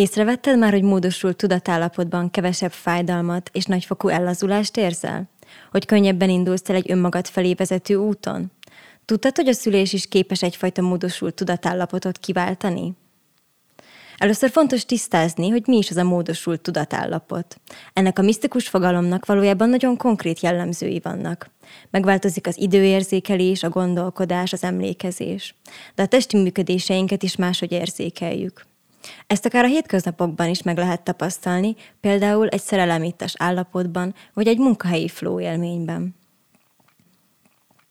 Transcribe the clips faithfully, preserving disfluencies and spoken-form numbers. Észrevetted már, hogy módosult tudatállapotban kevesebb fájdalmat és nagyfokú ellazulást érzel? Hogy könnyebben indulsz el egy önmagad felé vezető úton? Tudtad, hogy a szülés is képes egyfajta módosult tudatállapotot kiváltani? Először fontos tisztázni, hogy mi is az a módosult tudatállapot. Ennek a misztikus fogalomnak valójában nagyon konkrét jellemzői vannak. Megváltozik az időérzékelés, a gondolkodás, az emlékezés. De a testi működéseinket is máshogy érzékeljük. Ezt akár a hétköznapokban is meg lehet tapasztalni, például egy szerelemittas állapotban, vagy egy munkahelyi flow élményben.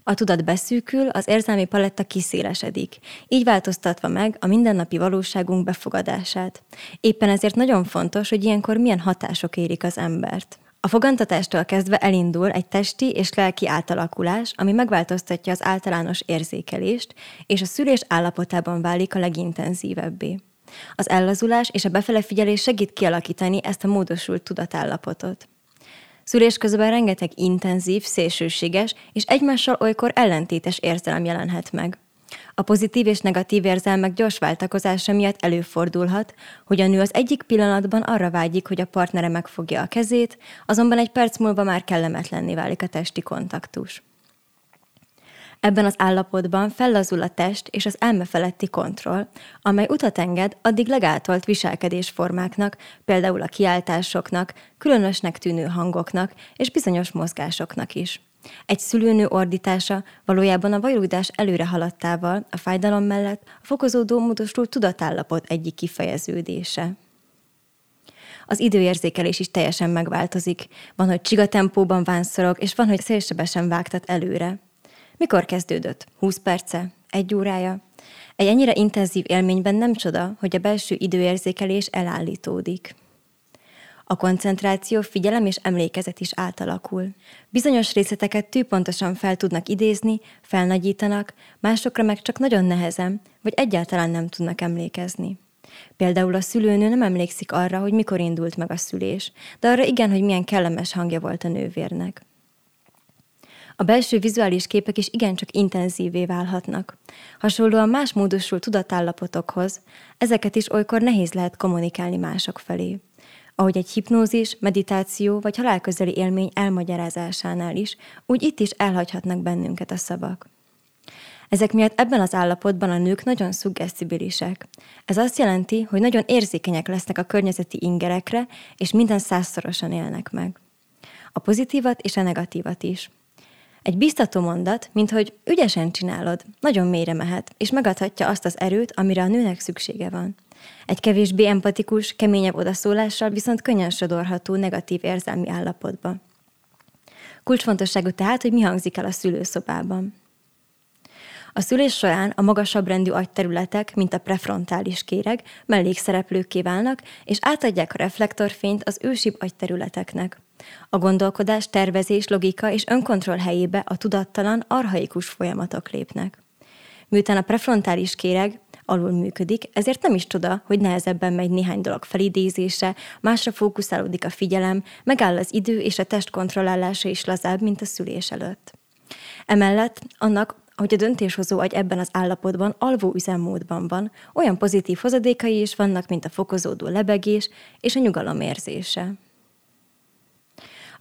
A tudat beszűkül, az érzelmi paletta kiszélesedik, így változtatva meg a mindennapi valóságunk befogadását. Éppen ezért nagyon fontos, hogy ilyenkor milyen hatások érik az embert. A fogantatástól kezdve elindul egy testi és lelki átalakulás, ami megváltoztatja az általános érzékelést, és a szülés állapotában válik a legintenzívebbé. Az ellazulás és a befele figyelés segít kialakítani ezt a módosult tudatállapotot. Szülés közben rengeteg intenzív, szélsőséges és egymással olykor ellentétes érzelem jelenhet meg. A pozitív és negatív érzelmek gyors váltakozása miatt előfordulhat, hogy a nő az egyik pillanatban arra vágyik, hogy a partnere megfogja a kezét, azonban egy perc múlva már kellemetlenné válik a testi kontaktus. Ebben az állapotban fellazul a test és az elme feletti kontroll, amely utat enged addig legátolt viselkedésformáknak, például a kiáltásoknak, különösnek tűnő hangoknak és bizonyos mozgásoknak is. Egy szülőnő ordítása valójában a vajlódás előre haladtával, a fájdalom mellett a fokozódó módosult tudatállapot egyik kifejeződése. Az időérzékelés is teljesen megváltozik. Van, hogy csigatempóban vánszorog, és van, hogy szélsebesen vágtat előre. Mikor kezdődött? húsz perce? Egy órája? Egy ennyire intenzív élményben nem csoda, hogy a belső időérzékelés elállítódik. A koncentráció, figyelem és emlékezet is átalakul. Bizonyos részleteket tűpontosan fel tudnak idézni, felnagyítanak, másokra meg csak nagyon nehezen, vagy egyáltalán nem tudnak emlékezni. Például a szülőnő nem emlékszik arra, hogy mikor indult meg a szülés, de arra igen, hogy milyen kellemes hangja volt a nővérnek. A belső vizuális képek is igencsak intenzívé válhatnak. Hasonlóan más módosult tudatállapotokhoz, ezeket is olykor nehéz lehet kommunikálni mások felé. Ahogy egy hipnózis, meditáció vagy halálközeli élmény elmagyarázásánál is, úgy itt is elhagyhatnak bennünket a szavak. Ezek miatt ebben az állapotban a nők nagyon szuggesztibilisek. Ez azt jelenti, hogy nagyon érzékenyek lesznek a környezeti ingerekre, és minden százszorosan élnek meg. A pozitívat és a negatívat is. Egy biztató mondat, mint hogy ügyesen csinálod, nagyon mélyre mehet, és megadhatja azt az erőt, amire a nőnek szüksége van. Egy kevésbé empatikus, keményebb odaszólással viszont könnyen sodorható negatív érzelmi állapotba. Kulcsfontosságú tehát, hogy mi hangzik el a szülőszobában. A szülés során a magasabb rendű agyterületek, mint a prefrontális kéreg, mellékszereplőkké válnak, és átadják a reflektorfényt az ősibb agyterületeknek. A gondolkodás, tervezés, logika és önkontroll helyébe a tudattalan, archaikus folyamatok lépnek. Miután a prefrontális kéreg alul működik, ezért nem is csoda, hogy nehezebben megy néhány dolog felidézése, másra fókuszálódik a figyelem, megáll az idő és a test kontrollálása is lazább, mint a szülés előtt. Emellett annak, hogy a döntéshozó agy ebben az állapotban alvó üzemmódban van, olyan pozitív hozadékai is vannak, mint a fokozódó lebegés és a nyugalom érzése.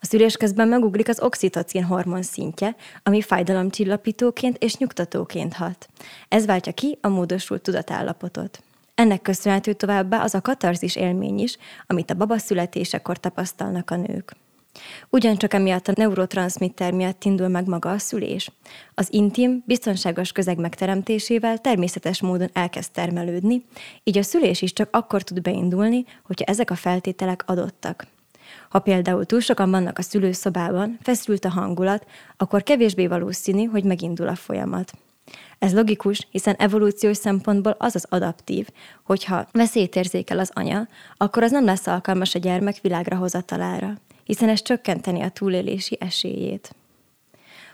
A szülés közben megugrik az oxitocin hormon szintje, ami fájdalomcsillapítóként és nyugtatóként hat. Ez váltja ki a módosult tudatállapotot. Ennek köszönhető továbbá az a katarzis élmény is, amit a baba születésekor tapasztalnak a nők. Ugyancsak emiatt a neurotranszmitter miatt indul meg maga a szülés. Az intim, biztonságos közeg megteremtésével természetes módon elkezd termelődni, így a szülés is csak akkor tud beindulni, hogyha ezek a feltételek adottak. Ha például túl sokan vannak a szülőszobában, feszült a hangulat, akkor kevésbé valószínű, hogy megindul a folyamat. Ez logikus, hiszen evolúciós szempontból az az adaptív, hogyha veszélyt érzékel az anya, akkor az nem lesz alkalmas a gyermek világra hozatalára, hiszen ez csökkenteni a túlélési esélyét.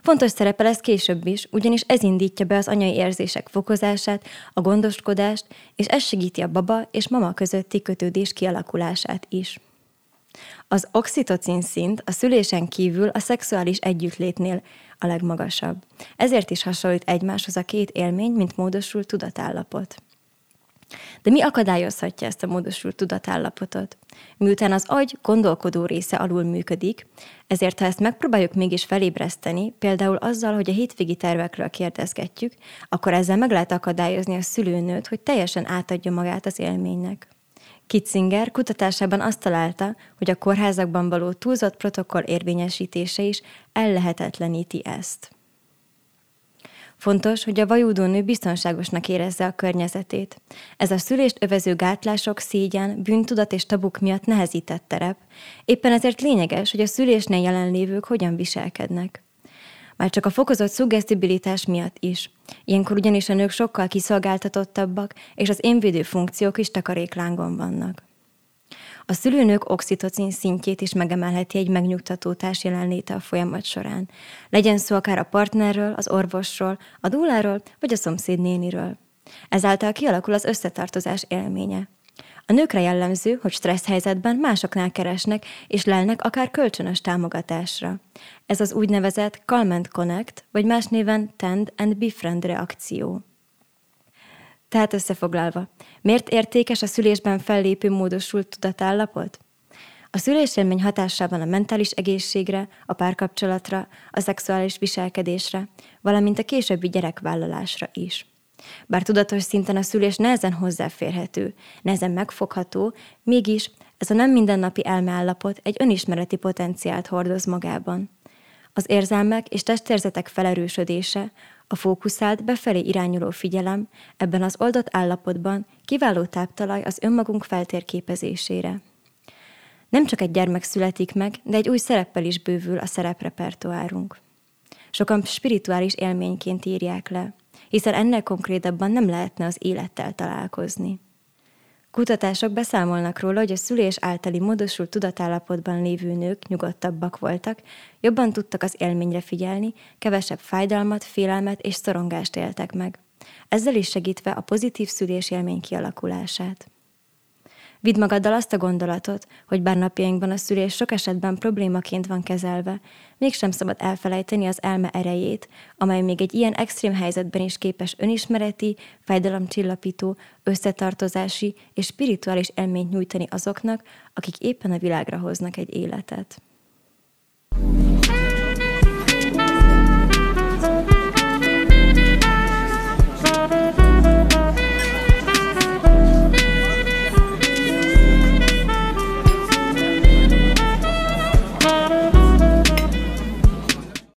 Fontos szerepe lesz később is, ugyanis ez indítja be az anyai érzések fokozását, a gondoskodást, és ez segíti a baba és mama közötti kötődés kialakulását is. Az oxitocin szint a szülésen kívül a szexuális együttlétnél a legmagasabb. Ezért is hasonlít egymáshoz a két élmény, mint módosult tudatállapot. De mi akadályozhatja ezt a módosult tudatállapotot? Miután az agy gondolkodó része alul működik, ezért ha ezt megpróbáljuk mégis felébreszteni, például azzal, hogy a hétvégi tervekről kérdezgetjük, akkor ezzel meg lehet akadályozni a szülőnőt, hogy teljesen átadja magát az élménynek. Kitzinger kutatásában azt találta, hogy a kórházakban való túlzott protokoll érvényesítése is ellehetetleníti ezt. Fontos, hogy a vajúdó nő biztonságosnak érezze a környezetét. Ez a szülést övező gátlások, szégyen, bűntudat és tabuk miatt nehezített terep, éppen ezért lényeges, hogy a szülésnél jelenlévők hogyan viselkednek. Már csak a fokozott szuggesztibilitás miatt is. Ilyenkor ugyanis a nők sokkal kiszolgáltatottabbak, és az énvédő funkciók is takaréklángon vannak. A szülőnők oxitocin szintjét is megemelheti egy megnyugtató társ jelenléte a folyamat során. Legyen szó akár a partnerről, az orvosról, a dúláról vagy a szomszédnéniről. Ezáltal kialakul az összetartozás élménye. A nőkre jellemző, hogy stressz helyzetben másoknál keresnek és lelnek akár kölcsönös támogatásra. Ez az úgynevezett Calm and Connect, vagy más néven Tend and Befriend reakció. Tehát összefoglalva, miért értékes a szülésben fellépő módosult tudatállapot? A szülésélmény hatásában a mentális egészségre, a párkapcsolatra, a szexuális viselkedésre, valamint a későbbi gyerekvállalásra is. Bár tudatos szinten a szülés nehezen hozzáférhető, nehezen megfogható, mégis ez a nem mindennapi elmeállapot egy önismereti potenciált hordoz magában. Az érzelmek és testérzetek felerősödése, a fókuszált, befelé irányuló figyelem ebben az oldott állapotban kiváló táptalaj az önmagunk feltérképezésére. Nem csak egy gyermek születik meg, de egy új szereppel is bővül a szereprepertoárunk. Sokan spirituális élményként írják le, hiszen ennél konkrétabban nem lehetne az élettel találkozni. Kutatások beszámolnak róla, hogy a szülés általi módosult tudatállapotban lévő nők nyugodtabbak voltak, jobban tudtak az élményre figyelni, kevesebb fájdalmat, félelmet és szorongást éltek meg. Ezzel is segítve a pozitív szülés élmény kialakulását. Vidd magaddal azt a gondolatot, hogy bár napjainkban a szülés sok esetben problémaként van kezelve, mégsem szabad elfelejteni az elme erejét, amely még egy ilyen extrém helyzetben is képes önismereti, fájdalomcsillapító, összetartozási és spirituális élményt nyújtani azoknak, akik éppen a világra hoznak egy életet.